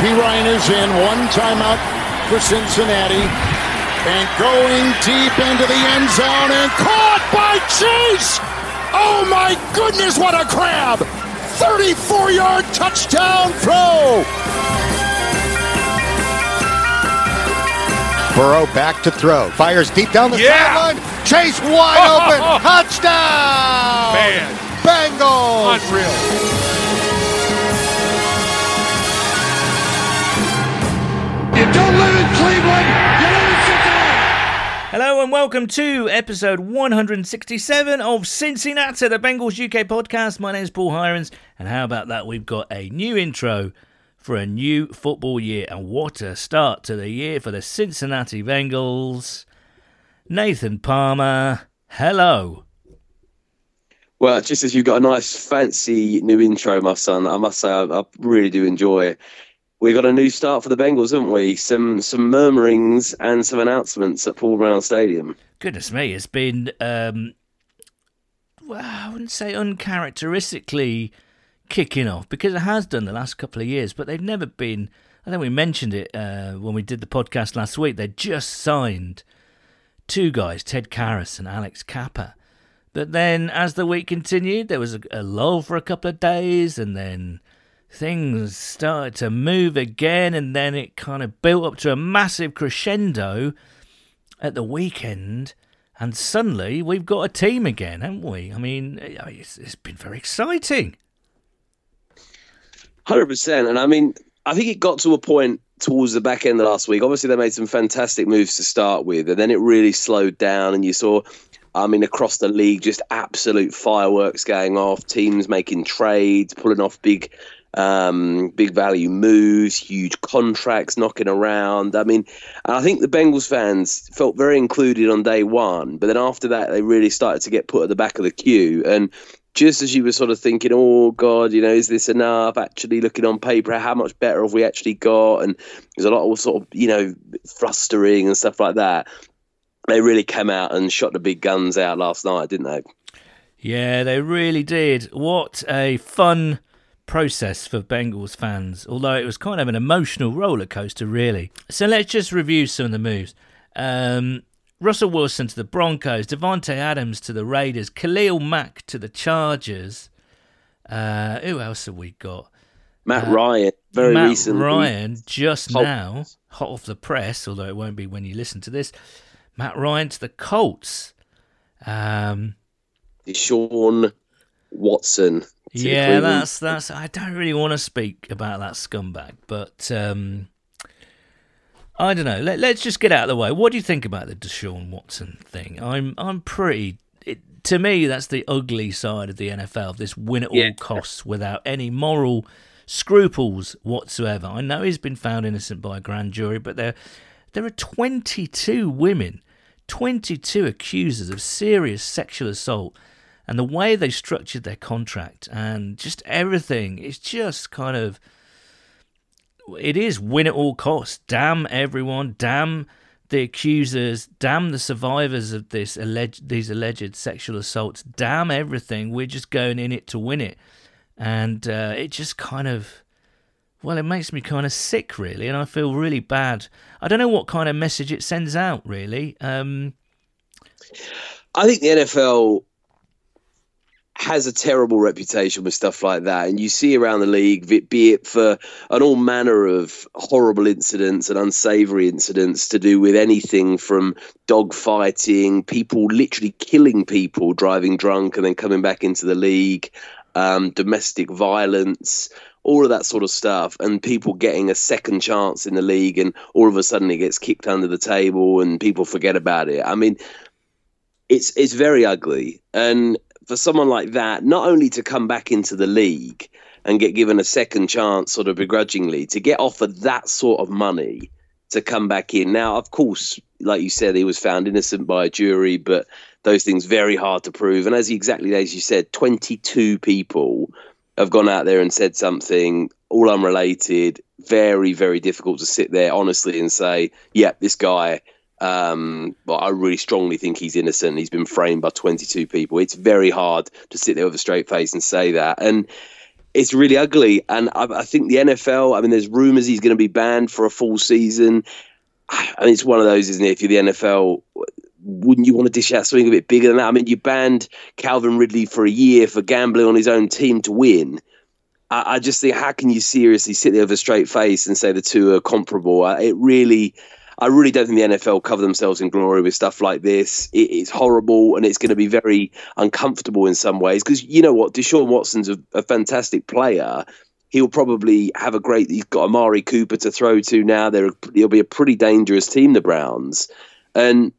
P. Ryan is in, one timeout for Cincinnati. And going deep into the end zone and caught by Chase! Oh my goodness, what a grab! 34-yard touchdown throw! Burrow back to throw. Fires deep down the sideline. Chase wide open. Touchdown! Man. Bengals! Unreal. You don't live in Cleveland, you live in Cincinnati! Hello and welcome to episode 167 of Cincinnati, the Bengals UK podcast. My name is Paul Hirons, and how about that? We've got a new intro for a new football year, and what a start to the year for the Cincinnati Bengals. Nathan Palmer, hello. Well, just as you've got a nice fancy new intro, my son, I must say I really do enjoy it. We've got a new start for the Bengals, haven't we? Some murmurings and some announcements at Paul Brown Stadium. Goodness me, it's been, I wouldn't say uncharacteristically kicking off, because it has done the last couple of years, but they've never been, I think we mentioned it when we did the podcast last week, they just signed two guys, Ted Karras and Alex Cappa. But then as the week continued, there was a lull for a couple of days, and then things started to move again, and then it kind of built up to a massive crescendo at the weekend, and suddenly we've got a team again, haven't we? I mean, it's been very exciting. 100%. And I mean, I think it got to a point towards the back end of last week. Obviously, they made some fantastic moves to start with, and then it really slowed down. And you saw, I mean, across the league, just absolute fireworks going off, teams making trades, pulling off big, big value moves, huge contracts knocking around. I mean, and I think the Bengals fans felt very included on day one, but then after that, they really started to get put at the back of the queue. And just as you were sort of thinking, oh, God, you know, is this enough? Actually looking on paper, how much better have we actually got? And there's a lot of sort of, you know, flustering and stuff like that. They really came out and shot the big guns out last night, didn't they? Yeah, they really did. What a fun process for Bengals fans, although it was kind of an emotional roller coaster, really. So let's just review some of the moves. Russell Wilson to the Broncos, Devontae Adams to the Raiders, Khalil Mack to the Chargers. Who else have we got? Matt Ryan, very recently. Matt Ryan, just now, hot off the press, although it won't be when you listen to this. Matt Ryan to the Colts. Deshaun Watson. Yeah, that's. I don't really want to speak about that scumbag, but I don't know. Let's just get out of the way. What do you think about the Deshaun Watson thing? I'm pretty. To me, that's the ugly side of the NFL. This win at all costs without any moral scruples whatsoever. I know he's been found innocent by a grand jury, but there are 22 women, 22 accusers of serious sexual assault, and the way they structured their contract and just everything is just kind of. It is win at all costs. Damn everyone. Damn the accusers. Damn the survivors of these alleged sexual assaults. Damn everything. We're just going in it to win it. And it just kind of, well, it makes me kind of sick, really. And I feel really bad. I don't know what kind of message it sends out, really. I think the NFL has a terrible reputation with stuff like that. And you see around the league, be it for an all manner of horrible incidents and unsavory incidents to do with anything from dogfighting, people literally killing people, driving drunk and then coming back into the league, domestic violence, all of that sort of stuff, and people getting a second chance in the league and all of a sudden it gets kicked under the table and people forget about it. I mean, it's very ugly. And for someone like that, not only to come back into the league and get given a second chance sort of begrudgingly, to get offered that sort of money to come back in. Now, of course, like you said, he was found innocent by a jury, but those things very hard to prove. And as you said, 22 people have gone out there and said something all unrelated. Very, very difficult to sit there honestly and say, yeah, this guy, but I really strongly think he's innocent. He's been framed by 22 people. It's very hard to sit there with a straight face and say that. And it's really ugly. And I think the NFL, I mean, there's rumors he's going to be banned for a full season. I mean, it's one of those, isn't it? If you're the NFL, wouldn't you want to dish out something a bit bigger than that? I mean, you banned Calvin Ridley for a year for gambling on his own team to win. I just think, how can you seriously sit there with a straight face and say the two are comparable? I really don't think the NFL cover themselves in glory with stuff like this. It's horrible, and it's going to be very uncomfortable in some ways. Because you know what? Deshaun Watson's a fantastic player. He'll probably have a great... He's got Amari Cooper to throw to now. He'll be a pretty dangerous team, the Browns. And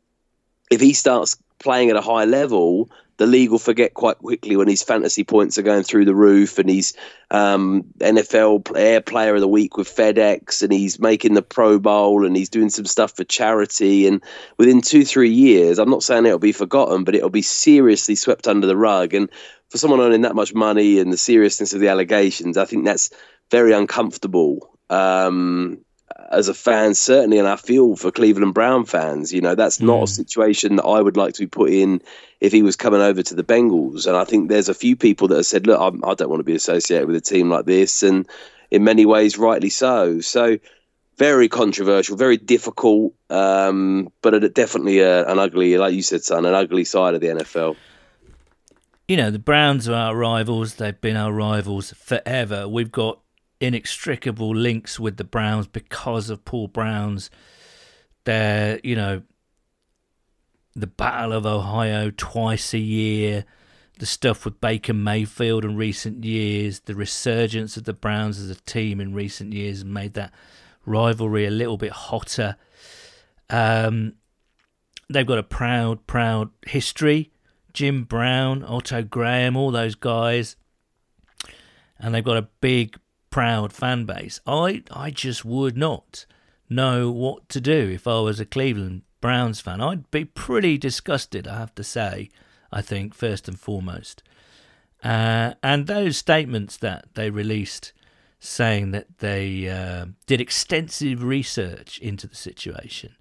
if he starts playing at a high level... the league will forget quite quickly when his fantasy points are going through the roof, and he's NFL Air Player of the Week with FedEx, and he's making the Pro Bowl, and he's doing some stuff for charity. And within 2-3 years, I'm not saying it'll be forgotten, but it'll be seriously swept under the rug. And for someone earning that much money and the seriousness of the allegations, I think that's very uncomfortable as a fan, certainly. And I feel for Cleveland Brown fans, you know, that's not a situation that I would like to be put in if he was coming over to the Bengals. And I think there's a few people that have said, look, I don't want to be associated with a team like this. And in many ways, rightly so. So very controversial, very difficult, but definitely an ugly, like you said, son, an ugly side of the NFL. You know, the Browns are our rivals. They've been our rivals forever. We've got inextricable links with the Browns because of Paul Brown's, their, you know, the Battle of Ohio twice a year, the stuff with Baker Mayfield in recent years, the resurgence of the Browns as a team in recent years made that rivalry a little bit hotter. They've got a proud, proud history. Jim Brown, Otto Graham, all those guys. And they've got a big, proud fan base. I just would not know what to do if I was a Cleveland Browns fan. I'd be pretty disgusted, I have to say, I think, first and foremost. And those statements that they released saying that they did extensive research into the situation.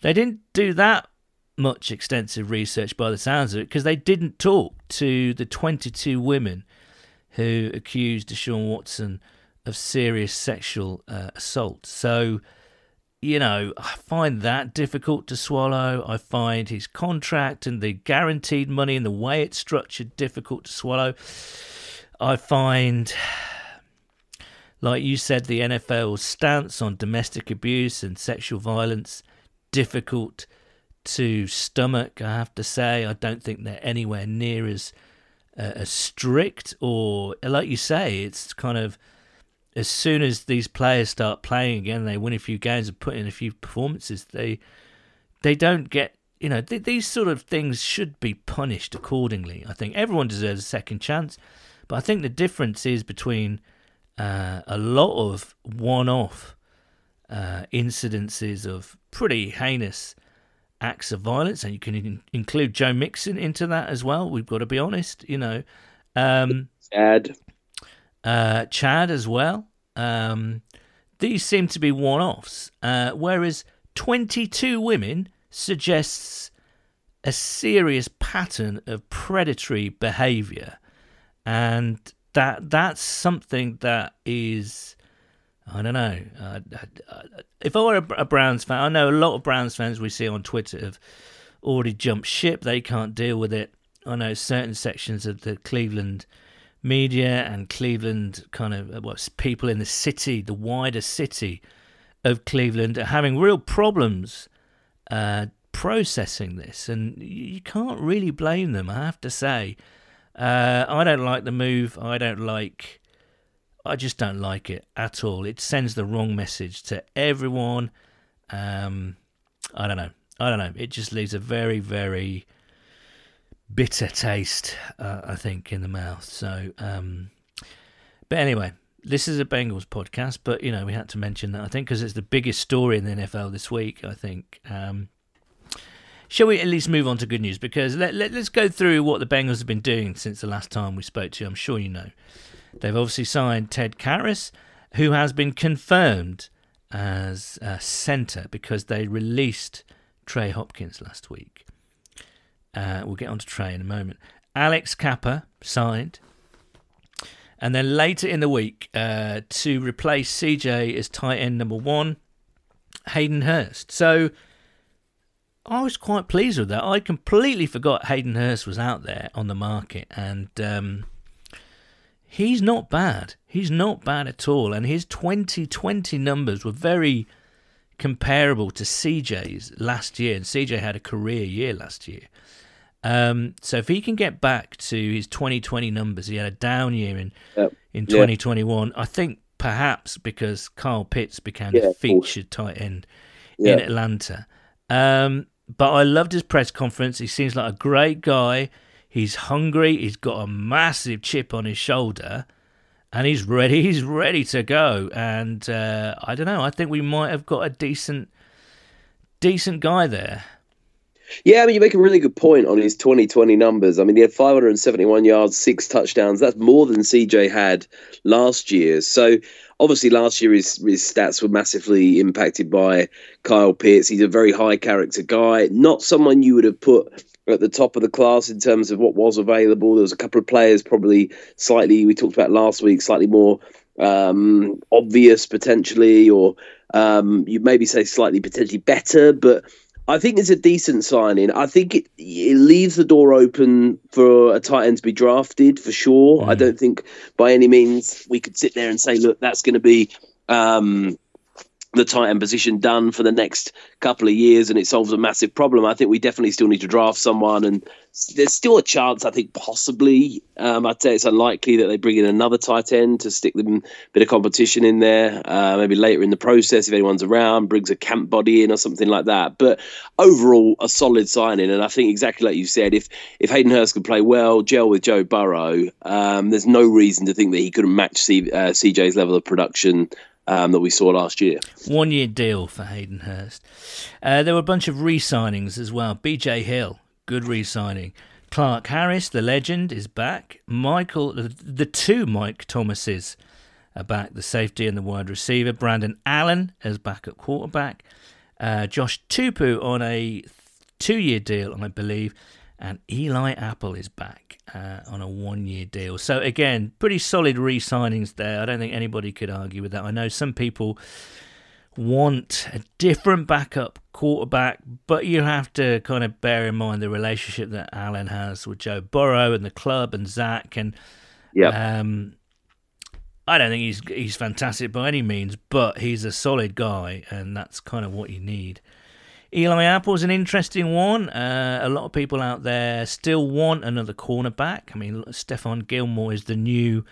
They didn't do that much extensive research by the sounds of it, because they didn't talk to the 22 women who accused Deshaun Watson of serious sexual assault. So, you know, I find that difficult to swallow. I find his contract and the guaranteed money and the way it's structured difficult to swallow. I find, like you said, the NFL's stance on domestic abuse and sexual violence difficult to stomach, I have to say. I don't think they're anywhere near as strict, or like you say, it's kind of as soon as these players start playing again, they win a few games and put in a few performances, they don't get, you know, these sort of things should be punished accordingly. I think everyone deserves a second chance, but I think the difference is between a lot of one-off incidences of pretty heinous acts of violence, and you can include Joe Mixon into that as well. We've got to be honest, you know. Chad as well. These seem to be one-offs, whereas 22 women suggests a serious pattern of predatory behaviour, and that's something that is... I don't know. If I were a Browns fan, I know a lot of Browns fans we see on Twitter have already jumped ship. They can't deal with it. I know certain sections of the Cleveland media and Cleveland kind of people in the city, the wider city of Cleveland, are having real problems processing this. And you can't really blame them, I have to say. I don't like the move. I just don't like it at all. It sends the wrong message to everyone. I don't know. It just leaves a very, very bitter taste, I think, in the mouth. So, but anyway, this is a Bengals podcast, but, you know, we had to mention that, I think, because it's the biggest story in the NFL this week, I think. Shall we at least move on to good news? Because let's go through what the Bengals have been doing since the last time we spoke to you. I'm sure you know. They've obviously signed Ted Karras, who has been confirmed as a centre because they released Trey Hopkins last week. We'll get on to Trey in a moment. Alex Cappa signed. And then later in the week, to replace CJ as tight end number one, Hayden Hurst. So I was quite pleased with that. I completely forgot Hayden Hurst was out there on the market, and he's not bad. He's not bad at all, and his 2020 numbers were very comparable to CJ's last year, and CJ had a career year last year. So if he can get back to his 2020 numbers, he had a down year in 2021, I think perhaps because Kyle Pitts became a featured tight end in Atlanta. But I loved his press conference. He seems like a great guy. He's hungry. He's got a massive chip on his shoulder, and he's ready. He's ready to go. And I don't know. I think we might have got a decent guy there. Yeah, I mean, you make a really good point on his 2020 numbers. I mean, he had 571 yards, 6 touchdowns. That's more than CJ had last year. So, obviously, last year his stats were massively impacted by Kyle Pitts. He's a very high-character guy, not someone you would have put at the top of the class in terms of what was available. There was a couple of players probably slightly, we talked about last week, slightly more obvious potentially, or you maybe say slightly potentially better, but I think it's a decent signing. I think it leaves the door open for a tight end to be drafted, for sure. Mm. I don't think by any means we could sit there and say, look, that's going to be the tight end position done for the next couple of years and it solves a massive problem. I think we definitely still need to draft someone, and there's still a chance, I think, possibly. I'd say it's unlikely that they bring in another tight end to stick them a bit of competition in there, maybe later in the process if anyone's around, brings a camp body in or something like that. But overall, a solid signing, and I think exactly like you said, if Hayden Hurst could play well, gel with Joe Burrow, there's no reason to think that he couldn't match CJ's level of production that we saw last year. 1-year deal for Hayden Hurst. There were a bunch of re-signings as well. BJ Hill, good re-signing. Clark Harris, the legend, is back. Michael, the two Mike Thomases are back, the safety and the wide receiver. Brandon Allen is back at quarterback. Josh Tupu on a 2-year deal, I believe. And Eli Apple is back on a 1-year deal. So, again, pretty solid re-signings there. I don't think anybody could argue with that. I know some people want a different backup quarterback, but you have to kind of bear in mind the relationship that Allen has with Joe Burrow and the club and Zach. And I don't think he's fantastic by any means, but he's a solid guy, and that's kind of what you need. Eli Apple's an interesting one. A lot of people out there still want another cornerback. I mean, Stephon Gilmore is the new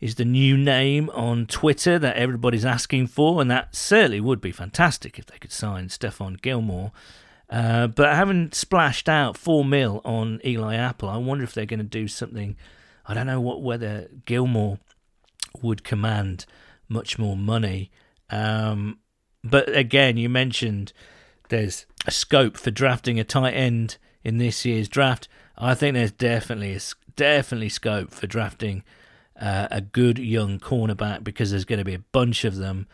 name on Twitter that everybody's asking for, and that certainly would be fantastic if they could sign Stephon Gilmore. But having splashed out $4 million on Eli Apple, I wonder if they're going to do something. I don't know whether Gilmore would command much more money. But again, you mentioned there's a scope for drafting a tight end in this year's draft. I think there's definitely scope for drafting a good young cornerback, because there's going to be a bunch of them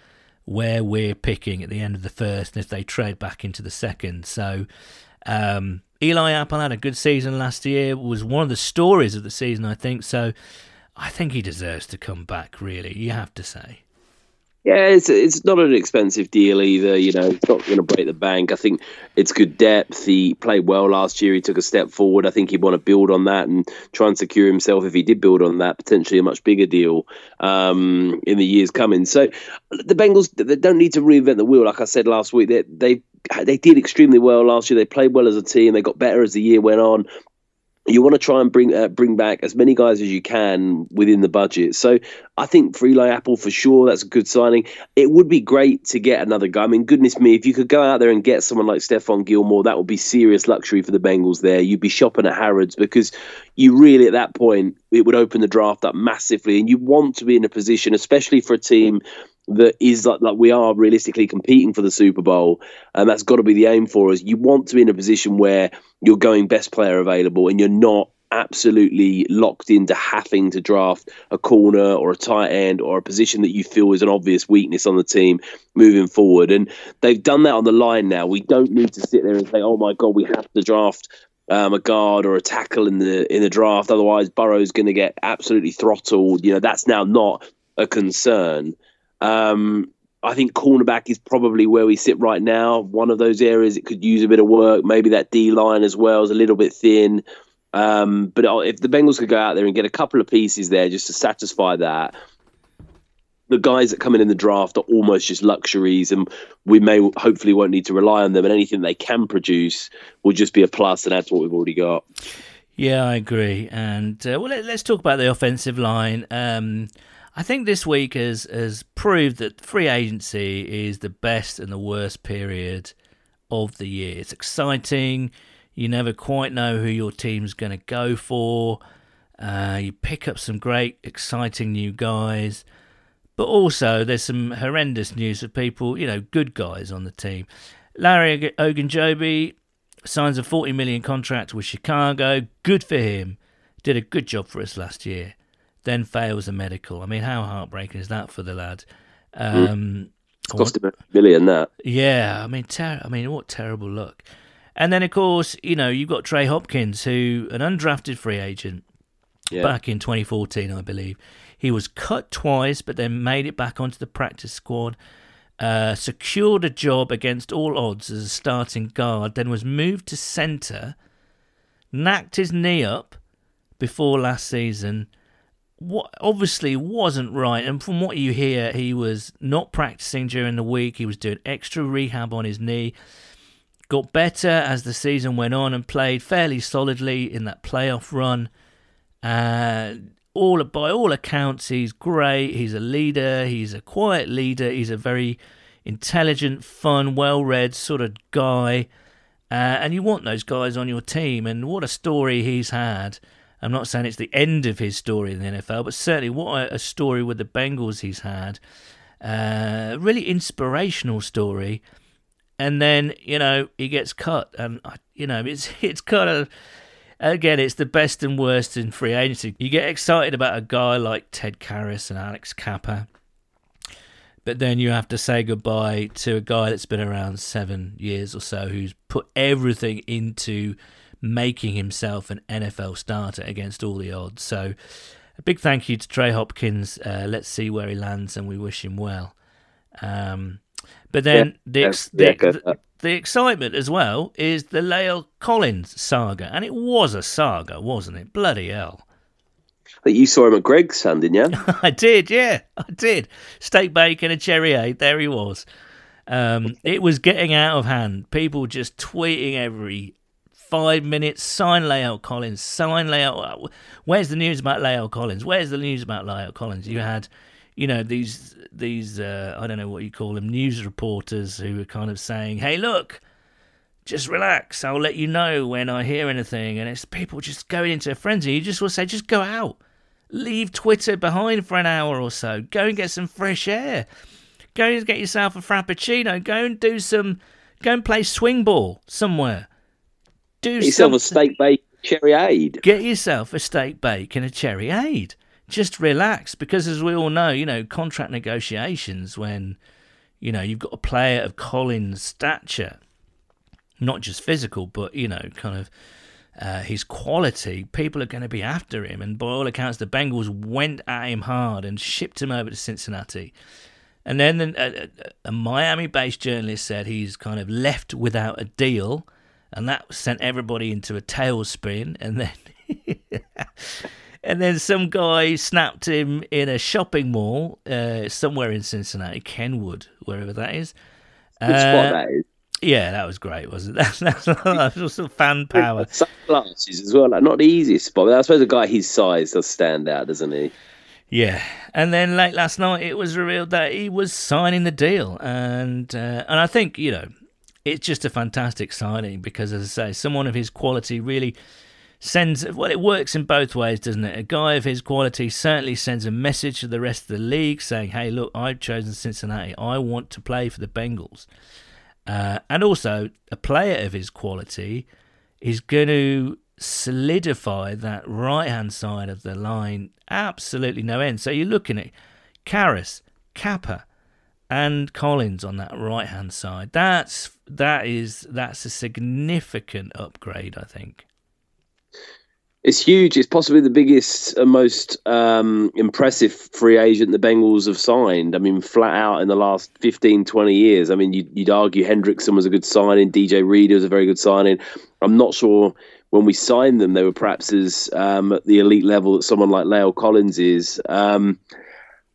where we're picking at the end of the first, and if they trade back into the second. So Eli Apple had a good season last year, was one of the stories of the season, I think. So I think he deserves to come back, really, you have to say. Yeah, it's not an expensive deal either. You know, it's not going to break the bank. I think it's good depth. He played well last year. He took a step forward. I think he'd want to build on that and try and secure himself, if he did build on that, potentially a much bigger deal in the years coming. So the Bengals, they don't need to reinvent the wheel. Like I said last week, they did extremely well last year. They played well as a team. They got better as the year went on. You want to try and bring back as many guys as you can within the budget. So I think for Eli Apple, for sure, that's a good signing. It would be great to get another guy. I mean, goodness me, if you could go out there and get someone like Stephon Gilmore, that would be serious luxury for the Bengals there. You'd be shopping at Harrods, because you really, at that point, it would open the draft up massively. And you want to be in a position, especially for a team that is like we are realistically competing for the Super Bowl, and that's got to be the aim for us. You want to be in a position where you're going best player available, and you're not absolutely locked into having to draft a corner or a tight end or a position that you feel is an obvious weakness on the team moving forward. And they've done that on the line now. We don't need to sit there and say, oh my God, we have to draft a guard or a tackle in the draft. Otherwise, Burrow's going to get absolutely throttled. You know, that's now not a concern. I think cornerback is probably where we sit right now. One of those areas it could use a bit of work. Maybe that D line as well is a little bit thin. But if the Bengals could go out there and get a couple of pieces there just to satisfy that, the guys that come in the draft are almost just luxuries, and we hopefully won't need to rely on them, and anything they can produce will just be a plus and add to what we've already got. Yeah, I agree. And let's talk about the offensive line. I think this week has proved that free agency is the best and the worst period of the year. It's exciting. You never quite know who your team's going to go for. You pick up some great, exciting new guys. But also, there's some horrendous news of people, you know, good guys on the team. Larry Ogunjobi signs a $40 million contract with Chicago. Good for him. Did a good job for us last year. Then fails a medical. I mean, how heartbreaking is that for the lad? Cost him $1 million, that. Yeah, I mean, what terrible luck. And then, of course, you know, you've got Trey Hopkins, who, an undrafted free agent, back in 2014, I believe. He was cut twice, but then made it back onto the practice squad, secured a job against all odds as a starting guard, then was moved to centre, knacked his knee up before last season. What obviously wasn't right, and from what you hear, he was not practising during the week. He was doing extra rehab on his knee. Got better as the season went on and played fairly solidly in that playoff run. By all accounts, he's great. He's a leader. He's a quiet leader. He's a very intelligent, fun, well-read sort of guy. And you want those guys on your team. And what a story he's had. I'm not saying it's the end of his story in the NFL, but certainly what a story with the Bengals he's had. Really inspirational story. And then, you know, he gets cut. And, you know, it's kind of... Again, it's the best and worst in free agency. You get excited about a guy like Ted Karras and Alex Cappa, but then you have to say goodbye to a guy that's been around 7 years or so, who's put everything into making himself an NFL starter against all the odds. So a big thank you to Trey Hopkins. Let's see where he lands, and we wish him well. But then the excitement as well is the La'el Collins saga. And it was a saga, wasn't it? Bloody hell. But you saw him at Greg's hand, didn't you? I did, yeah. I did. Steak bacon, a cherryade. There he was. It was getting out of hand. People just tweeting every 5 minutes, sign La'el Collins, sign La'el. Where's the news about La'el Collins? Where's the news about La'el Collins? You had... You know, these I don't know what you call them, news reporters who were kind of saying, hey, look, just relax. I'll let you know when I hear anything. And it's people just going into a frenzy. You just will say, just go out. Leave Twitter behind for an hour or so. Go and get some fresh air. Go and get yourself a frappuccino. Go and play swing ball somewhere. Get yourself a steak bake, cherryade. Get yourself a steak bake and a cherryade. Just relax, because as we all know, you know, contract negotiations, when, you know, you've got a player of Collins' stature, not just physical, but, you know, kind of his quality, people are going to be after him. And by all accounts, the Bengals went at him hard and shipped him over to Cincinnati. And then a Miami-based journalist said he's kind of left without a deal, and that sent everybody into a tailspin. And then... And then some guy snapped him in a shopping mall somewhere in Cincinnati, Kenwood, wherever that is. Good spot that is. Yeah, that was great, wasn't it? That was some fan power. Sunglasses as well, like, not the easiest spot. But I suppose a guy his size does stand out, doesn't he? Yeah. And then late last night, it was revealed that he was signing the deal. And I think, you know, it's just a fantastic signing because, as I say, someone of his quality really... it works in both ways, doesn't it? A guy of his quality certainly sends a message to the rest of the league saying, hey, look, I've chosen Cincinnati. I want to play for the Bengals. And also, a player of his quality is going to solidify that right-hand side of the line absolutely no end. So you're looking at Karras, Kappa, and Collins on that right-hand side. That's a significant upgrade, I think. It's huge. It's possibly the biggest and most impressive free agent the Bengals have signed. I mean, flat out in the last 15, 20 years. I mean, you'd argue Hendrickson was a good signing. DJ Reed was a very good signing. I'm not sure when we signed them, they were perhaps as at the elite level that someone like La'el Collins is.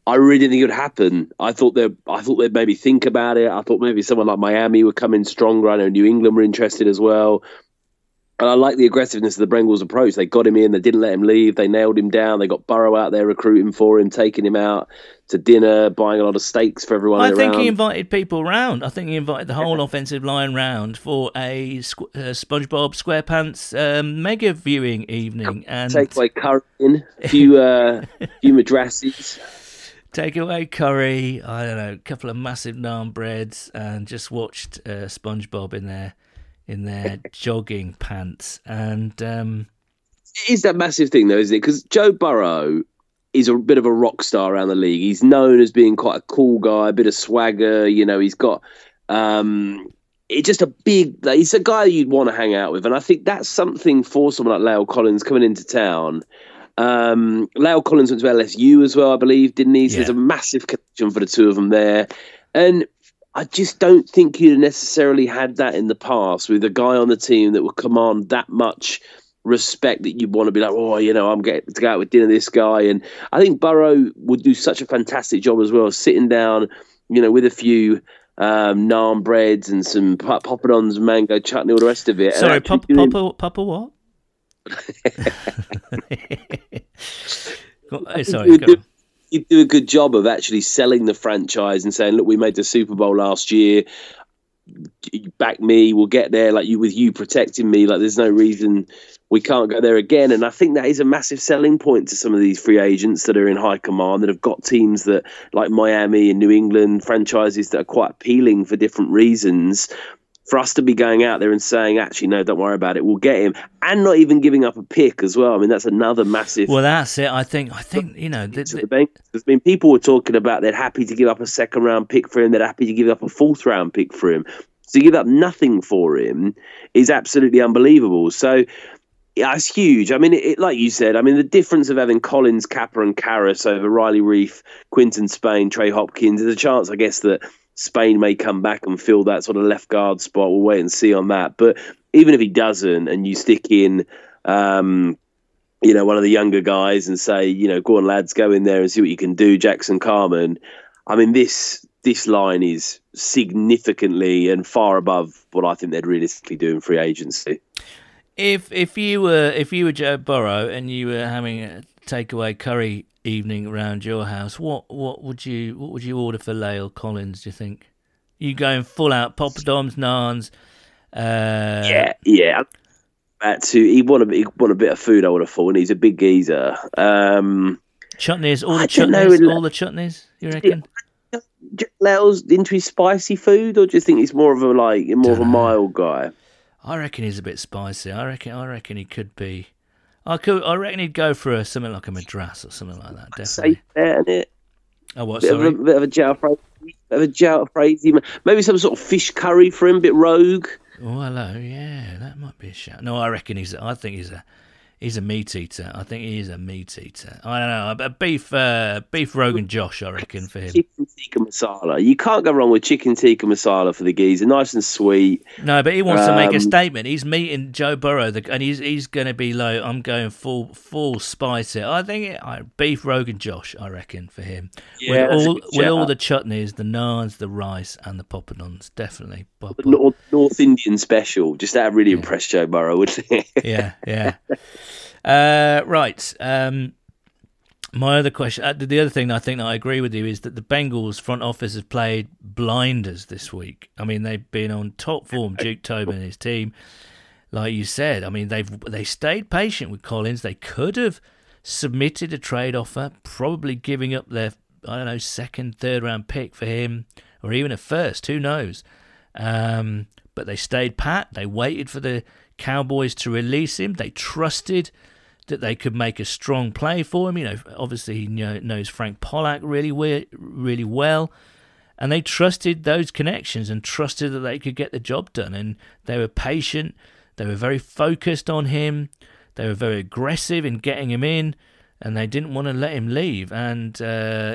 I really didn't think it would happen. I thought they'd maybe think about it. I thought maybe someone like Miami would come in stronger. I know New England were interested as well. And I like the aggressiveness of the Bengals' approach. They got him in. They didn't let him leave. They nailed him down. They got Burrow out there recruiting for him, taking him out to dinner, buying a lot of steaks for everyone. I think he invited people round. I think he invited the whole offensive line round for a SpongeBob SquarePants mega viewing evening. And take away curry in, a few madrassis. Take away curry, I don't know, a couple of massive naan breads, and just watched SpongeBob in their jogging pants. And it is that massive thing, though, isn't it? Because Joe Burrow is a bit of a rock star around the league. He's known as being quite a cool guy, a bit of swagger. You know, he's got he's a guy you'd want to hang out with. And I think that's something for someone like La'el Collins coming into town. La'el Collins went to LSU as well, I believe, didn't he? So yeah. There's a massive connection for the two of them there. And I just don't think you'd necessarily had that in the past with a guy on the team that would command that much respect that you'd want to be like, oh, you know, I'm getting to go out with dinner with this guy. And I think Burrow would do such a fantastic job as well, sitting down, you know, with a few naan breads and some poppadons, mango chutney, all the rest of it. Sorry, Papa what? Sorry, go on. You do a good job of actually selling the franchise and saying, look, we made the Super Bowl last year. Back me. We'll get there. Like with you protecting me, like there's no reason we can't go there again. And I think that is a massive selling point to some of these free agents that are in high command that have got teams that like Miami and New England, franchises that are quite appealing for different reasons. For us to be going out there and saying, actually, no, don't worry about it, we'll get him, and not even giving up a pick as well. I mean, that's another massive. Well, that's it. I think you know, there's been people were talking about they're happy to give up a second round pick for him. They're happy to give up a fourth round pick for him. So give up nothing for him is absolutely unbelievable. So. Yeah, it's huge. I mean, like you said, I mean, the difference of having Collins, Cappa and Karras over Riley Reiff, Quinton Spain, Trey Hopkins, there's a chance, I guess, that Spain may come back and fill that sort of left guard spot. We'll wait and see on that. But even if he doesn't and you stick in, you know, one of the younger guys and say, you know, go on, lads, go in there and see what you can do, Jackson Carman. I mean, this line is significantly and far above what I think they'd realistically do in free agency. If you were Joe Burrow and you were having a takeaway curry evening around your house, what would you order for La'el Collins? Do you think you going full out poppadoms, naans? Yeah. He'd want a bit of food. I would have thought, and he's a big geezer. Chutneys, all the chutneys. You reckon? La'el's into his spicy food, or do you think he's more of a mild guy? I reckon he's a bit spicy. I reckon he could be. I reckon he'd go for something like a madras or something like that. Definitely. Safe, it? Oh, what? Sorry. A bit of a jar of crazy. Maybe some sort of fish curry for him. A bit rogue. Oh, hello. Yeah, that might be a shout. No, I reckon he's. I think he's a meat eater. I think he is a meat eater. I don't know. A beef Rogan Josh. I reckon for him. Chicken tikka masala. You can't go wrong with chicken tikka masala for the geezer. Nice and sweet. No, but he wants to make a statement. He's meeting Joe Burrow, and he's going to be like, I'm going full spice here. I think beef Rogan Josh. I reckon for him. Yeah, with all the chutneys, the naans, the rice, and the poppadons. Definitely. North Indian special. Just that really impressed Joe Burrow, wouldn't it? Yeah. Right. My other question, the other thing I think that I agree with you is that the Bengals front office have played blinders this week. I mean, they've been on top form, Duke Tobin and his team. Like you said, I mean, they stayed patient with Collins. They could have submitted a trade offer, probably giving up their, I don't know, second, third round pick for him, or even a first, who knows. But they stayed pat. They waited for the Cowboys to release him. They trusted that they could make a strong play for him. You know, obviously he knows Frank Pollack really well, and they trusted those connections and trusted that they could get the job done. And they were patient. They were very focused on him. They were very aggressive in getting him in, and they didn't want to let him leave. And,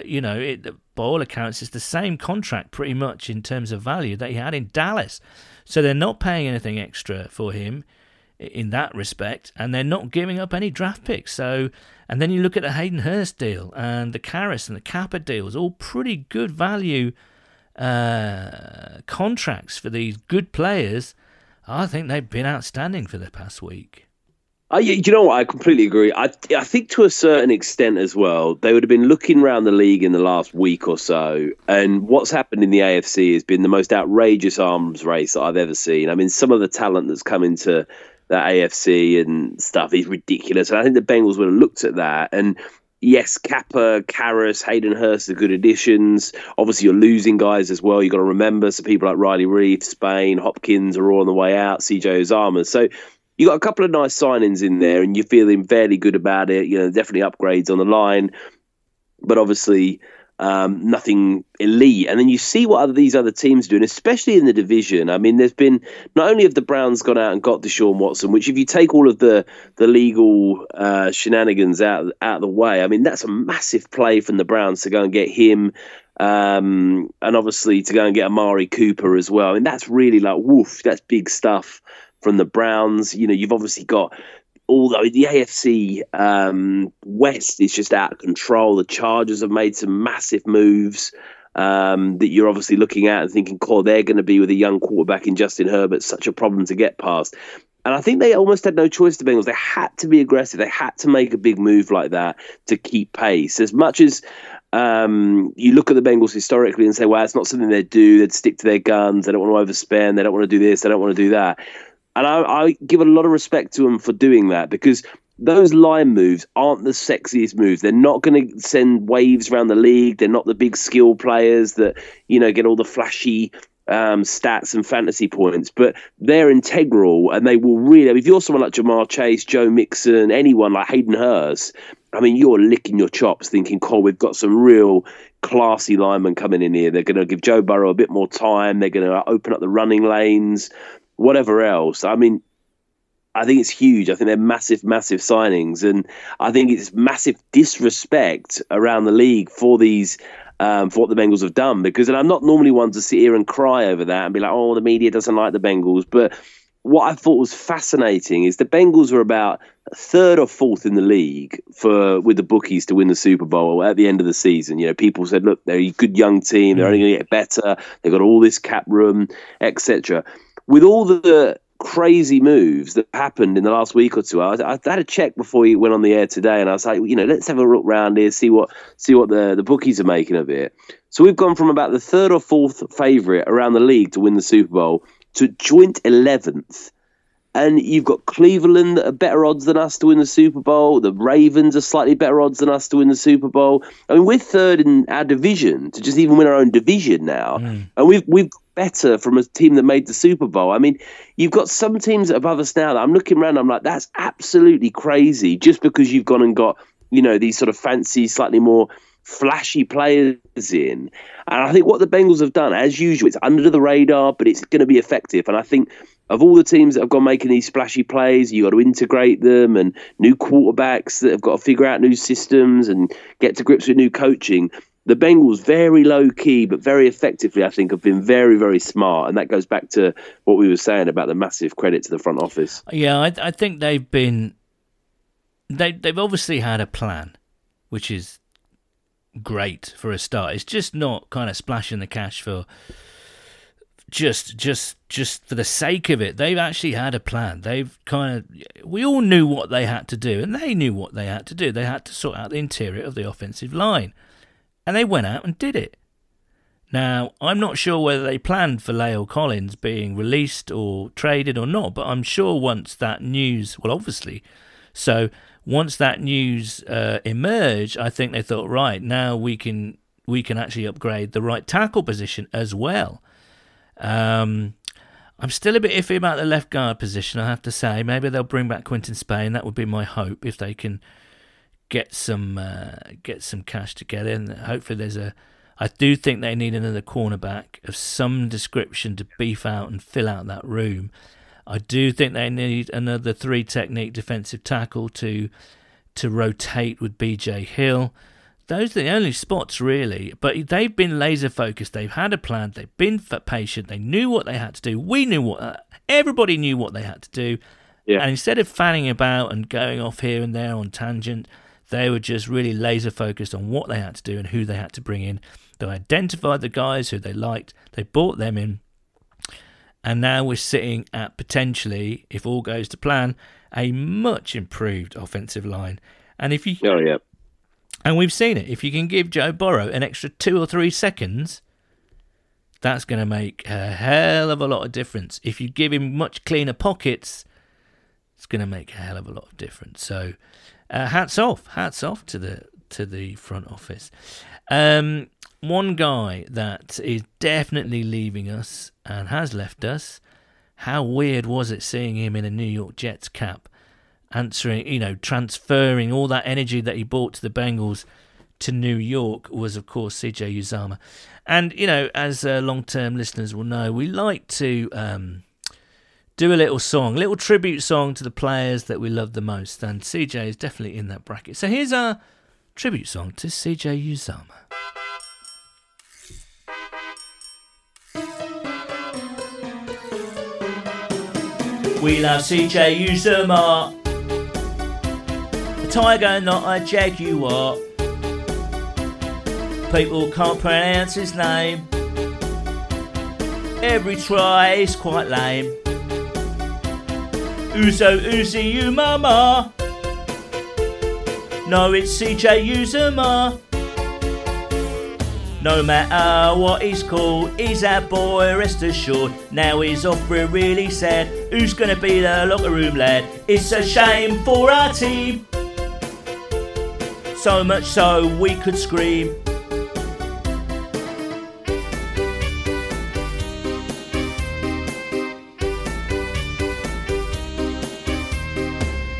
you know, by all accounts, it's the same contract pretty much in terms of value that he had in Dallas. So they're not paying anything extra for him in that respect, and they're not giving up any draft picks. So, and then you look at the Hayden Hurst deal and the Karras and the Cappa deals, all pretty good value contracts for these good players. I think they've been outstanding for the past week. You know what? I completely agree. I think to a certain extent as well, they would have been looking around the league in the last week or so, and what's happened in the AFC has been the most outrageous arms race that I've ever seen. I mean, some of the talent that's come into that AFC and stuff is ridiculous. And I think the Bengals would have looked at that. And yes, Cappa, Karras, Hayden Hurst are good additions. Obviously, you're losing guys as well. You've got to remember, so people like Riley Reef, Spain, Hopkins are all on the way out, CJ Uzomah. So you got a couple of nice signings in there, and you're feeling fairly good about it. You know, definitely upgrades on the line, but obviously nothing elite. And then you see what these other teams are doing, especially in the division. I mean, there's been, not only have the Browns gone out and got Deshaun Watson, which if you take all of the legal shenanigans out of the way, I mean, that's a massive play from the Browns to go and get him. And obviously to go and get Amari Cooper as well. I mean, that's really like, woof, that's big stuff from the Browns. You know, you've obviously got, although the AFC West is just out of control. The Chargers have made some massive moves that you're obviously looking at and thinking, they're going to be with a young quarterback in Justin Herbert, such a problem to get past. And I think they almost had no choice, the Bengals. They had to be aggressive. They had to make a big move like that to keep pace. As much as you look at the Bengals historically and say, well, it's not something they do. They'd stick to their guns. They don't want to overspend. They don't want to do this. They don't want to do that. And I give a lot of respect to them for doing that, because those line moves aren't the sexiest moves. They're not going to send waves around the league. They're not the big skill players that, you know, get all the flashy stats and fantasy points. But they're integral, and they will really, I mean, if you're someone like Ja'Marr Chase, Joe Mixon, anyone like Hayden Hurst, I mean, you're licking your chops thinking, we've got some real classy linemen coming in here. They're going to give Joe Burrow a bit more time. They're going to open up the running lanes, whatever else. I mean, I think it's huge. I think they're massive, massive signings. And I think it's massive disrespect around the league for these, for what the Bengals have done. Because, and I'm not normally one to sit here and cry over that and be like, oh, the media doesn't like the Bengals. But what I thought was fascinating is the Bengals were about third or fourth in the league with the bookies to win the Super Bowl at the end of the season. You know, people said, look, they're a good young team. They're only going to get better. They've got all this cap room, etc. With all the crazy moves that happened in the last week or two, I had a check before we went on the air today, and I was like, you know, let's have a look round here, see what the bookies are making of it. So we've gone from about the third or fourth favourite around the league to win the Super Bowl to joint 11th. And you've got Cleveland that are better odds than us to win the Super Bowl. The Ravens are slightly better odds than us to win the Super Bowl. I mean, we're third in our division to just even win our own division now. And we've better from a team that made the Super Bowl. I mean, you've got some teams above us now that I'm looking around, I'm like, that's absolutely crazy, just because you've gone and got, you know, these sort of fancy, slightly more flashy players in. And I think what the Bengals have done, as usual, it's under the radar, but it's going to be effective. And I think of all the teams that have gone making these splashy plays, you got to integrate them, and new quarterbacks that have got to figure out new systems and get to grips with new coaching. The Bengals, very low-key, but very effectively, I think, have been very, very smart. And that goes back to what we were saying about the massive credit to the front office. Yeah, I think they've been... They've obviously had a plan, which is great for a start. It's just not kind of splashing the cash for... Just for the sake of it. They've actually had a plan. They've we all knew what they had to do, and they knew what they had to do. They had to sort out the interior of the offensive line. And they went out and did it. Now, I'm not sure whether they planned for La'el Collins being released or traded or not, but I'm sure once that news... Well, obviously. So once that news emerged, I think they thought, right, now we can actually upgrade the right tackle position as well. I'm still a bit iffy about the left guard position, I have to say. Maybe they'll bring back Quinton Spain. That would be my hope, if they can... get some cash together, and hopefully I do think they need another cornerback of some description to beef out and fill out that room. I do think they need another three-technique defensive tackle to rotate with BJ Hill. Those are the only spots, really. But they've been laser-focused. They've had a plan. They've been patient. They knew what they had to do. We knew what... Everybody knew what they had to do. Yeah. And instead of fanning about and going off here and there on tangent, they were just really laser-focused on what they had to do and who they had to bring in. They identified the guys who they liked. They brought them in. And now we're sitting at potentially, if all goes to plan, a much improved offensive line. And if you... Oh, yeah. And we've seen it. If you can give Joe Burrow an extra 2 or 3 seconds, that's going to make a hell of a lot of difference. If you give him much cleaner pockets, it's going to make a hell of a lot of difference. So, hats off to the front office. One guy that is definitely leaving us and has left us. How weird was it seeing him in a New York Jets cap? Answering, transferring all that energy that he brought to the Bengals to New York was, of course, CJ Uzomah. And, as long-term listeners will know, we like to do a little tribute song to the players that we love the most. And CJ is definitely in that bracket. So here's our tribute song to CJ Uzomah. We love CJ Uzomah. Tiger, not a jaguar. People can't pronounce his name. Every try is quite lame. Uzo, Uzi, you mama. No, it's CJ Uzomah. No matter what he's called, he's our boy, rest assured. Now he's off, we're really sad. Who's gonna be the locker room lad? It's a shame for our team. So much so we could scream.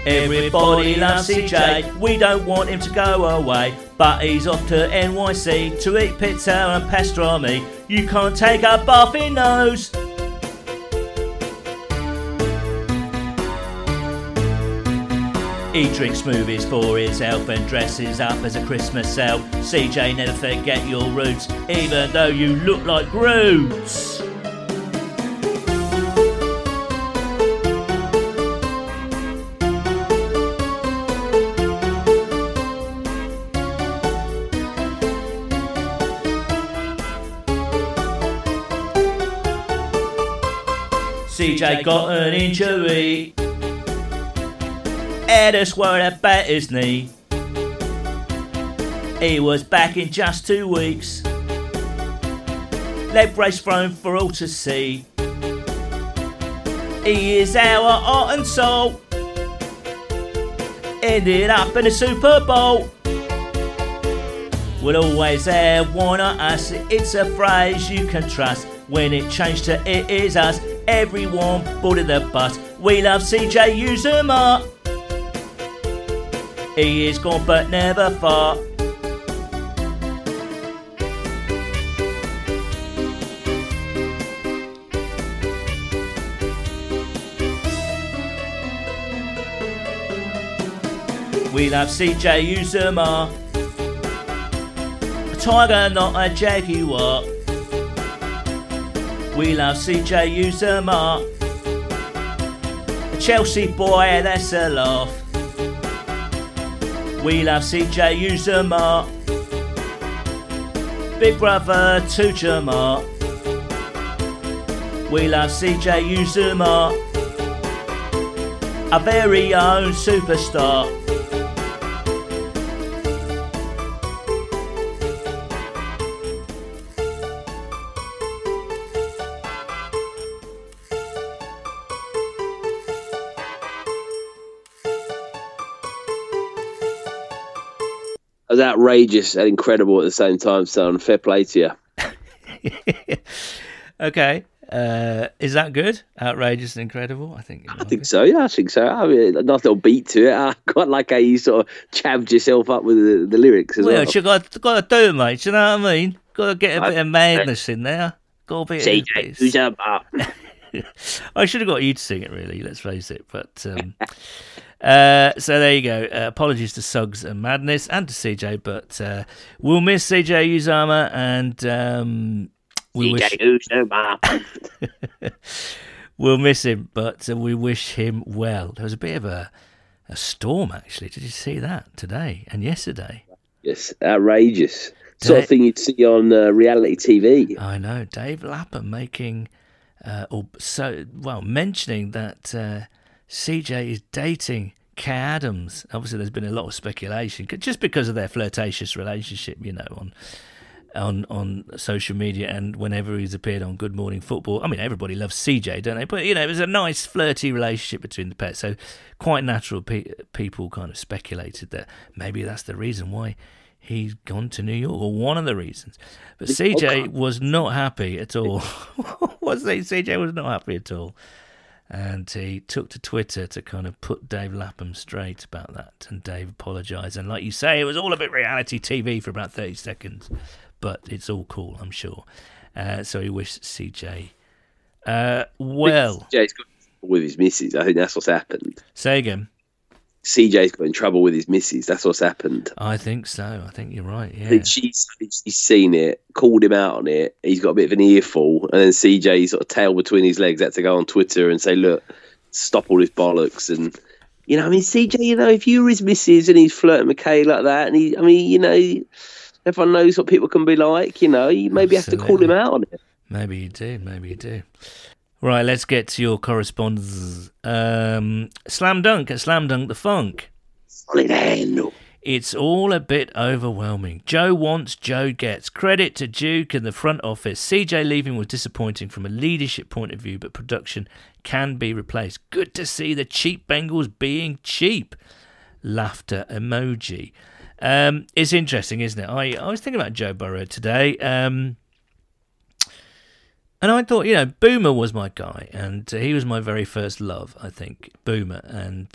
Everybody loves CJ, we don't want him to go away. But he's off to NYC to eat pizza and pastrami. You can't take a buffy nose. He drinks smoothies for his health and dresses up as a Christmas elf. CJ, never forget your roots, even though you look like Groot. CJ got an injury. Ed is worried about his knee. He was back in just 2 weeks. Leg brace thrown for all to see. He is our heart and soul. Ended up in the Super Bowl. We'll always have one on us. It's a phrase you can trust. When it changed to it is us, everyone boarded the bus. We love CJ Uzomah. He is gone but never far. We love CJ Uzomah. A tiger, not a jaguar. We love CJ Uzomah. A Chelsea boy, that's a laugh. We love CJ Uzomah. Big brother to Ja'Marr. We love CJ Uzomah. Our very own superstar. Outrageous and incredible at the same time, son. Fair play to you. Okay. Is that good? Outrageous and incredible? I think so. I mean, a nice little beat to it. I quite like how you sort of chavved yourself up with the lyrics as well. Well, you got to do it, mate. Do you know what I mean? Got to get a bit of madness in there. Got to be... CJ Uzomah. I should have got you to sing it, really, let's face it. But so there you go. Apologies to Suggs and Madness and to CJ, but we'll miss CJ Uzomah and we we'll miss him, but we wish him well. There was a bit of a storm, actually. Did you see that today and yesterday? Yes, outrageous. Sort of thing you'd see on reality TV. I know. Dave Lapham making, mentioning that CJ is dating Kay Adams. Obviously, there's been a lot of speculation just because of their flirtatious relationship, you know, on social media and whenever he's appeared on Good Morning Football. I mean, everybody loves CJ, don't they? But, you know, it was a nice flirty relationship between the pairs. So quite natural people kind of speculated that maybe that's the reason why he's gone to New York, or one of the reasons. But CJ was not happy at all. CJ was not happy at all. And he took to Twitter to kind of put Dave Lapham straight about that. And Dave apologised. And like you say, it was all a bit reality TV for about 30 seconds. But it's all cool, I'm sure. So he wished CJ well. CJ's got in trouble with his missus. I think that's what's happened. Say again. CJ's got in trouble with his missus. That's what's happened. I think so. I think you're right, yeah. I think she's seen it, called him out on it. He's got a bit of an earful. And then CJ's sort of tail between his legs had to go on Twitter and say, look, stop all this bollocks. And, you know, I mean, CJ, you know, if you were his missus and he's flirting with Kay like that, and he, I mean, you know... Everyone knows what people can be like, you know. You maybe Absolutely. Have to call him out on it. Maybe you do, Right, let's get to your correspondence. Slam Dunk at Slam Dunk the Funk. Solid handle. It's all a bit overwhelming. Joe wants, Joe gets. Credit to Duke and the front office. CJ leaving was disappointing from a leadership point of view, but production can be replaced. Good to see the cheap Bengals being cheap. Laughter emoji. It's interesting, isn't it? I was thinking about Joe Burrow today, and I thought, you know, Boomer was my guy, and he was my very first love, I think, Boomer. And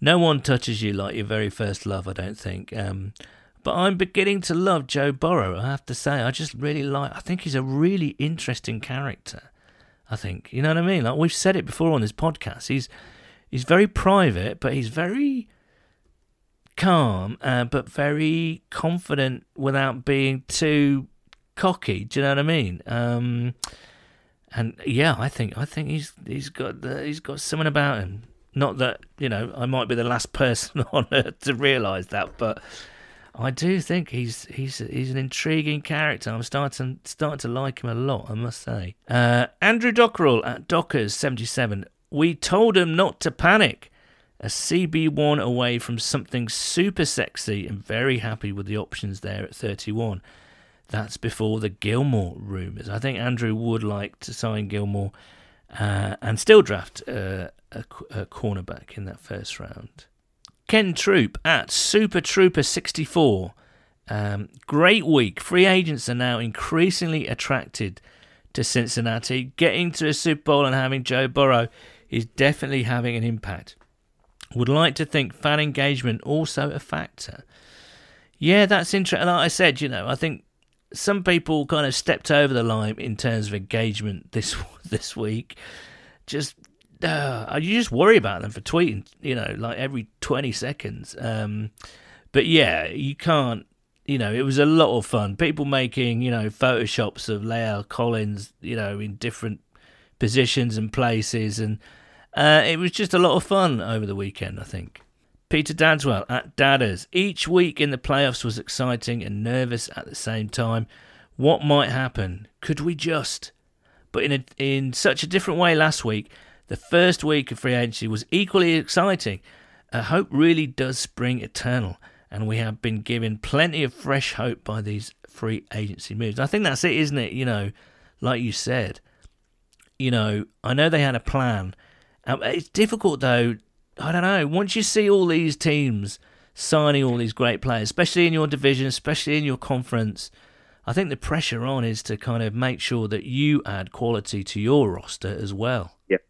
no one touches you like your very first love, I don't think. But I'm beginning to love Joe Burrow, I have to say. I just really I think he's a really interesting character, I think. You know what I mean? Like, we've said it before on this podcast. He's very private, but he's very... calm, but very confident without being too cocky. Do you know what I mean? And yeah, I think he's got something about him. Not that, you know, I might be the last person on earth to realise that, but I do think he's an intriguing character. I'm starting to like him a lot, I must say. Andrew Dockerell at Dockers 77. We told him not to panic. A CB1 away from something super sexy and very happy with the options there at 31. That's before the Gilmore rumours. I think Andrew would like to sign Gilmore and still draft a cornerback in that first round. Ken Troop at Super Trooper 64. Great week. Free agents are now increasingly attracted to Cincinnati. Getting to a Super Bowl and having Joe Burrow is definitely having an impact. Would like to think fan engagement also a factor. Yeah, that's interesting. Like I said, you know, I think some people kind of stepped over the line in terms of engagement this week. Just you just worry about them for tweeting, you know, like every 20 seconds. But yeah, you can't. You know, it was a lot of fun. People making, you know, photoshops of La'el Collins, you know, in different positions and places and. It was just a lot of fun over the weekend, I think. Peter Dadswell at Dadders. Each week in the playoffs was exciting and nervous at the same time. What might happen? Could we just? But in such a different way last week, the first week of free agency was equally exciting. Hope really does spring eternal, and we have been given plenty of fresh hope by these free agency moves. I think that's it, isn't it? You know, like you said, you know, I know they had a plan. It's difficult, though. I don't know. Once you see all these teams signing all these great players, especially in your division, especially in your conference, I think the pressure on is to kind of make sure that you add quality to your roster as well. Yep.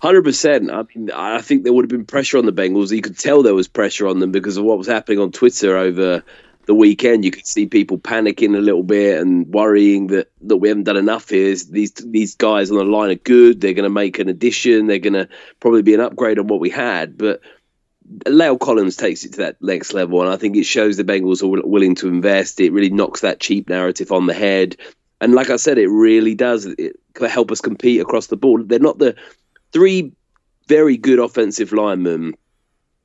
100%. I mean, I think there would have been pressure on the Bengals. You could tell there was pressure on them because of what was happening on Twitter over the weekend, you could see people panicking a little bit and worrying that we haven't done enough here. These guys on the line are good. They're going to make an addition. They're going to probably be an upgrade on what we had. But La'el Collins takes it to that next level, and I think it shows the Bengals are willing to invest. It really knocks that cheap narrative on the head. And like I said, it really does help us compete across the board. They're not the three very good offensive linemen.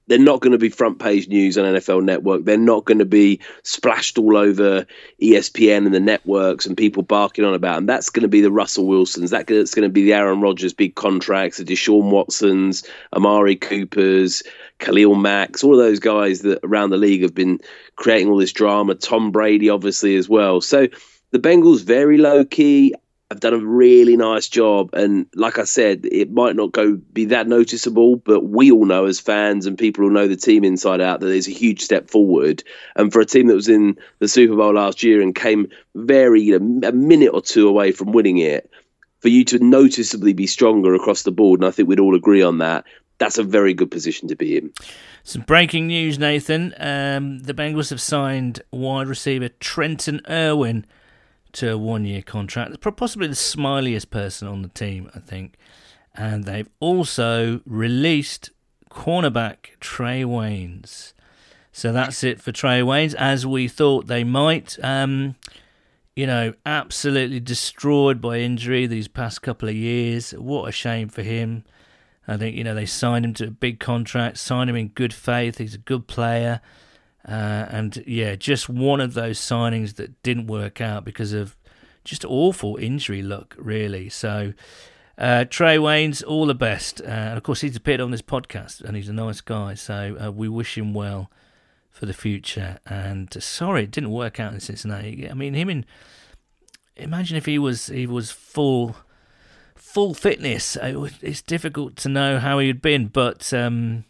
They're not going to be front page news on NFL Network. They're not going to be splashed all over ESPN and the networks and people barking on about them. That's going to be the Russell Wilsons. That's going to be the Aaron Rodgers big contracts, the Deshaun Watsons, Amari Coopers, Khalil Mack, all of those guys that around the league have been creating all this drama. Tom Brady, obviously, as well. So the Bengals, very low key. I've done a really nice job, and like I said, it might not be that noticeable, but we all know as fans and people who know the team inside out that there's a huge step forward. And for a team that was in the Super Bowl last year and came a minute or two away from winning it, for you to noticeably be stronger across the board, and I think we'd all agree on that, that's a very good position to be in. Some breaking news, Nathan. The Bengals have signed wide receiver Trenton Irwin to a one-year contract. Possibly the smiliest person on the team, I think. And they've also released cornerback Trae Waynes. So that's it for Trae Waynes, as we thought they might. Absolutely destroyed by injury these past couple of years. What a shame for him. I think, they signed him to a big contract, signed him in good faith. He's a good player. Just one of those signings that didn't work out because of just awful injury luck, really. So, Trae Waynes, all the best. And of course, he's appeared on this podcast and he's a nice guy. So, we wish him well for the future. And sorry, it didn't work out in Cincinnati. I mean, imagine if he was full fitness. It's difficult to know how he'd been, but he's a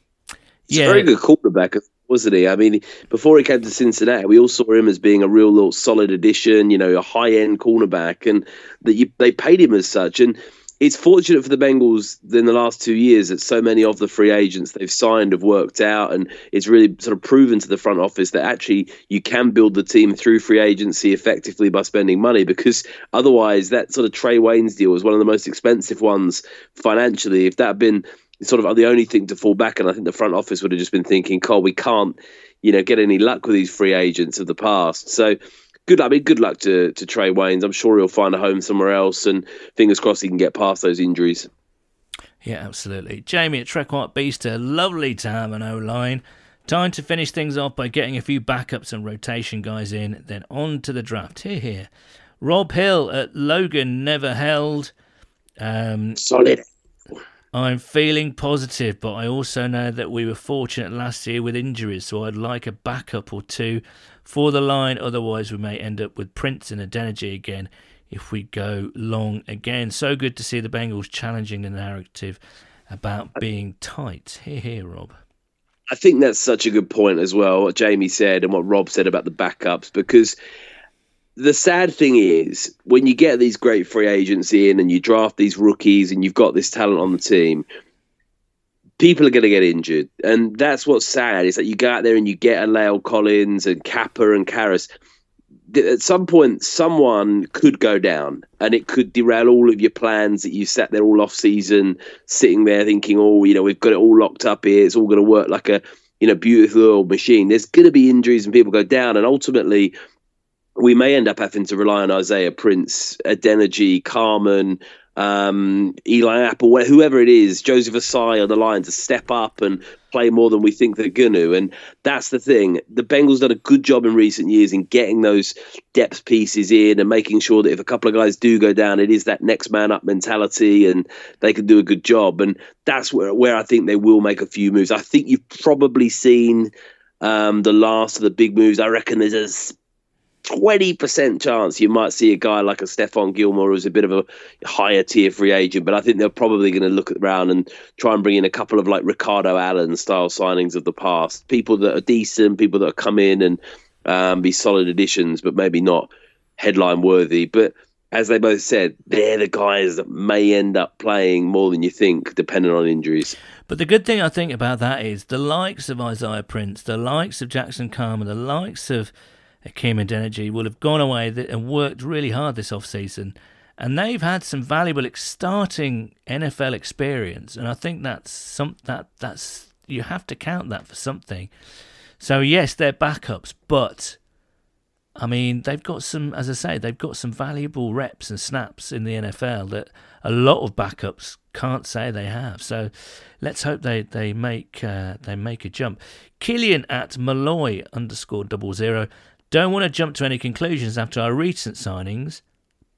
very good quarterback, wasn't he? I mean, before he came to Cincinnati, we all saw him as being a real little solid addition, a high-end cornerback, and that they paid him as such. And it's fortunate for the Bengals in the last 2 years that so many of the free agents they've signed have worked out, and it's really sort of proven to the front office that actually you can build the team through free agency effectively by spending money, because otherwise that sort of Trae Waynes deal was one of the most expensive ones financially. If that had been sort of the only thing to fall back, and I think the front office would have just been thinking, Carl, we can't, get any luck with these free agents of the past. So good luck to Trae Waynes. I'm sure he'll find a home somewhere else, and fingers crossed he can get past those injuries. Yeah, absolutely. Jamie at Trek White Beaster, lovely to have an O-line. Time to finish things off by getting a few backups and rotation guys in, then on to the draft. Here. Rob Hill at Logan Never Held. Solid. I'm feeling positive, but I also know that we were fortunate last year with injuries, so I'd like a backup or two for the line. Otherwise, we may end up with Prince and Adeniji again if we go long again. So good to see the Bengals challenging the narrative about being tight. Here, Rob. I think that's such a good point as well, what Jamie said and what Rob said about the backups, because the sad thing is, when you get these great free agents in and you draft these rookies and you've got this talent on the team, people are going to get injured. And that's what's sad, is that you go out there and you get a La'el Collins and Cappa and Karras. At some point, someone could go down and it could derail all of your plans that you sat there all off-season, sitting there thinking, we've got it all locked up here. It's all going to work like a beautiful old machine. There's going to be injuries and people go down, and ultimately we may end up having to rely on Isaiah Prince, Adeniji, Carman, Eli Apple, whoever it is, Joseph Asai on the line to step up and play more than we think they're going to. And that's the thing. The Bengals done a good job in recent years in getting those depth pieces in and making sure that if a couple of guys do go down, it is that next man up mentality and they can do a good job. And that's where I think they will make a few moves. I think you've probably seen the last of the big moves. I reckon there's a 20% chance you might see a guy like a Stephon Gilmore, who's a bit of a higher tier free agent, but I think they're probably going to look around and try and bring in a couple of like Ricardo Allen style signings of the past, people that are decent, people that have come in and be solid additions, but maybe not headline worthy. But as they both said, they're the guys that may end up playing more than you think, depending on injuries. But the good thing I think about that is the likes of Isaiah Prince, the likes of Jackson Carman, the likes of Akeem Adeniji will have gone away and worked really hard this offseason. And they've had some valuable starting NFL experience. And I think that's you have to count that for something. So, yes, they're backups. But, I mean, they've got some, as I say, they've got some valuable reps and snaps in the NFL that a lot of backups can't say they have. So let's hope they make a jump. Killian at Malloy_00. Don't want to jump to any conclusions after our recent signings,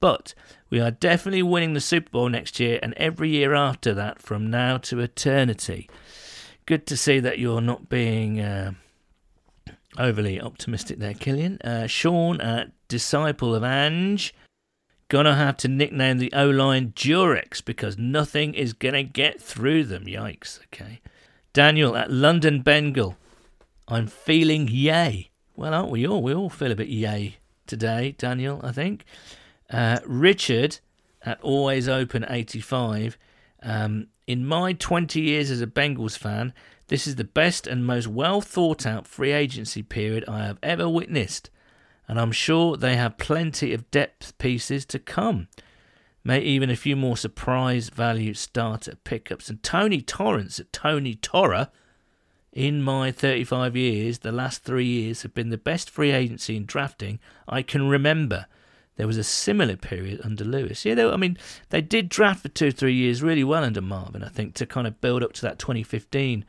but we are definitely winning the Super Bowl next year and every year after that from now to eternity. Good to see that you're not being overly optimistic there, Killian. Sean at Disciple of Ange. Gonna have to nickname the O-line Durex because nothing is gonna get through them. Yikes, okay. Daniel at London Bengal. I'm feeling yay. Well, aren't we all? We all feel a bit yay today, Daniel, I think. Richard at Always Open 85. In my 20 years as a Bengals fan, this is the best and most well thought out free agency period I have ever witnessed. And I'm sure they have plenty of depth pieces to come. May even a few more surprise value starter pickups. And Tony Torrance at Tony Torra. In my 35 years, the last 3 years have been the best free agency and drafting I can remember. There was a similar period under Lewis. Yeah, they did draft for 2-3 years really well under Marvin, I think, to kind of build up to that 2015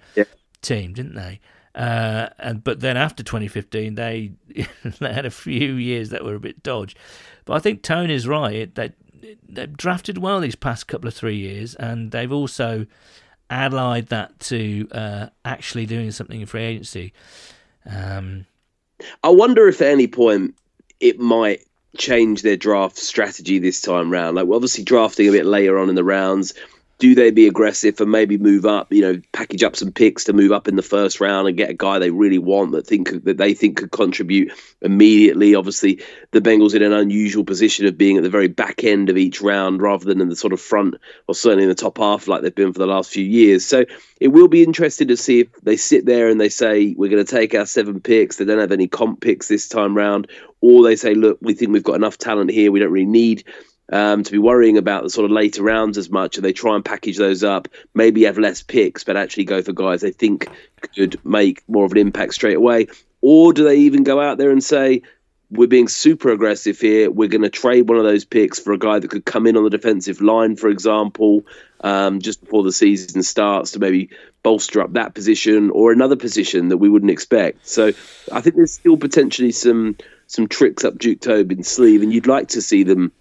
team, didn't they? But then after 2015, they had a few years that were a bit dodge. But I think Tony's right. They've drafted well these past couple of 3 years, and they've also allied that to actually doing something in free agency. I wonder if at any point it might change their draft strategy this time round. Like, we're obviously drafting a bit later on in the rounds. Do they be aggressive and maybe move up, package up some picks to move up in the first round and get a guy they really want that they think could contribute immediately? Obviously, the Bengals in an unusual position of being at the very back end of each round rather than in the sort of front or certainly in the top half like they've been for the last few years. So it will be interesting to see if they sit there and they say, we're going to take our 7 picks. They don't have any comp picks this time round. Or they say, look, we think we've got enough talent here. We don't really need to be worrying about the sort of later rounds as much, and they try and package those up, maybe have less picks, but actually go for guys they think could make more of an impact straight away. Or do they even go out there and say, we're being super aggressive here, we're going to trade one of those picks for a guy that could come in on the defensive line, for example, just before the season starts to maybe bolster up that position or another position that we wouldn't expect. So I think there's still potentially some tricks up Duke Tobin's sleeve, and you'd like to see them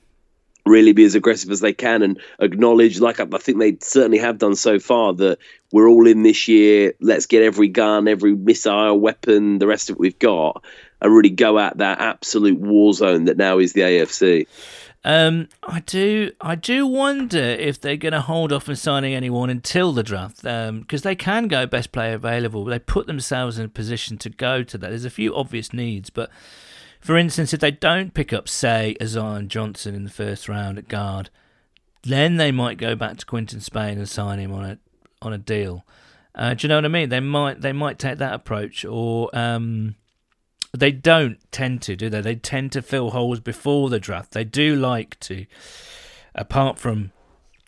really be as aggressive as they can and acknowledge, like I think they certainly have done so far, that we're all in this year, let's get every gun, every missile, weapon, the rest of it we've got, and really go at that absolute war zone that now is the AFC. I do wonder if they're going to hold off on signing anyone until the draft, because they can go best player available. They put themselves in a position to go to that. There's a few obvious needs, but for instance, if they don't pick up, say, Zion Johnson in the first round at guard, then they might go back to Quinton Spain and sign him on a deal. Do you know what I mean? They might take that approach, or they don't tend to, do they? They tend to fill holes before the draft. They do like to, apart from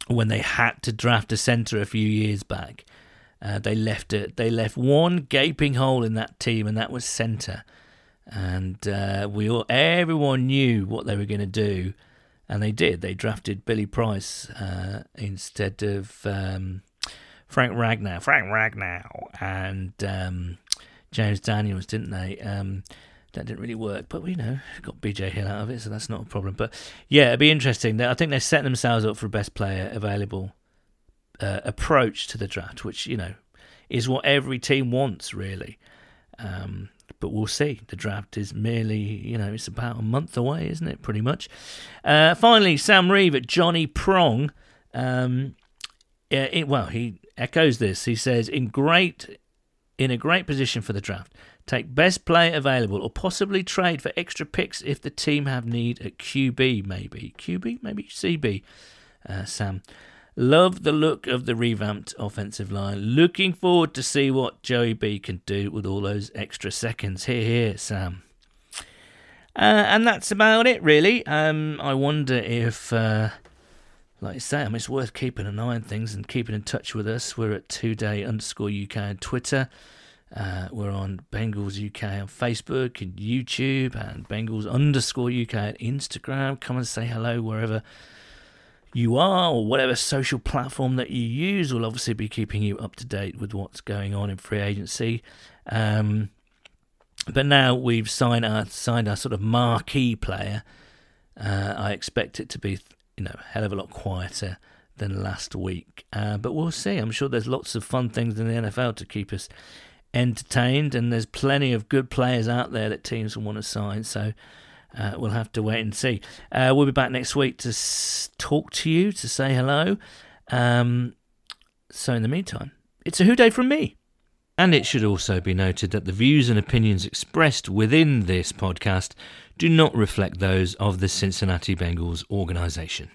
when they had to draft a centre a few years back, they left one gaping hole in that team, and that was centre. And everyone knew what they were going to do, and they did. They drafted Billy Price instead of Frank Ragnow, and James Daniels, didn't they? That didn't really work, but got BJ Hill out of it, so that's not a problem. But yeah, it'd be interesting. I think they set themselves up for a best player available approach to the draft, which is what every team wants, really. But we'll see. The draft is merely, it's about a month away, isn't it, pretty much? Finally, Sam Reeve at Johnny Prong. He echoes this. He says, in a great position for the draft. Take best player available or possibly trade for extra picks if the team have need at QB, maybe. QB, maybe CB, Sam. Love the look of the revamped offensive line. Looking forward to see what Joey B can do with all those extra seconds. Hear, Sam. And that's about it, really. I wonder if, like I say, I mean, it's worth keeping an eye on things and keeping in touch with us. We're at 2day_UK on Twitter. We're on Bengals UK on Facebook and YouTube, and Bengals_UK on Instagram. Come and say hello wherever you are, or whatever social platform that you use. We'll obviously be keeping you up to date with what's going on in free agency. But now we've signed our sort of marquee player. I expect it to be, a hell of a lot quieter than last week. But we'll see. I'm sure there's lots of fun things in the NFL to keep us entertained, and there's plenty of good players out there that teams will want to sign. So we'll have to wait and see. We'll be back next week to talk to you, to say hello. So in the meantime, it's a Who Day from me. And it should also be noted that the views and opinions expressed within this podcast do not reflect those of the Cincinnati Bengals organization.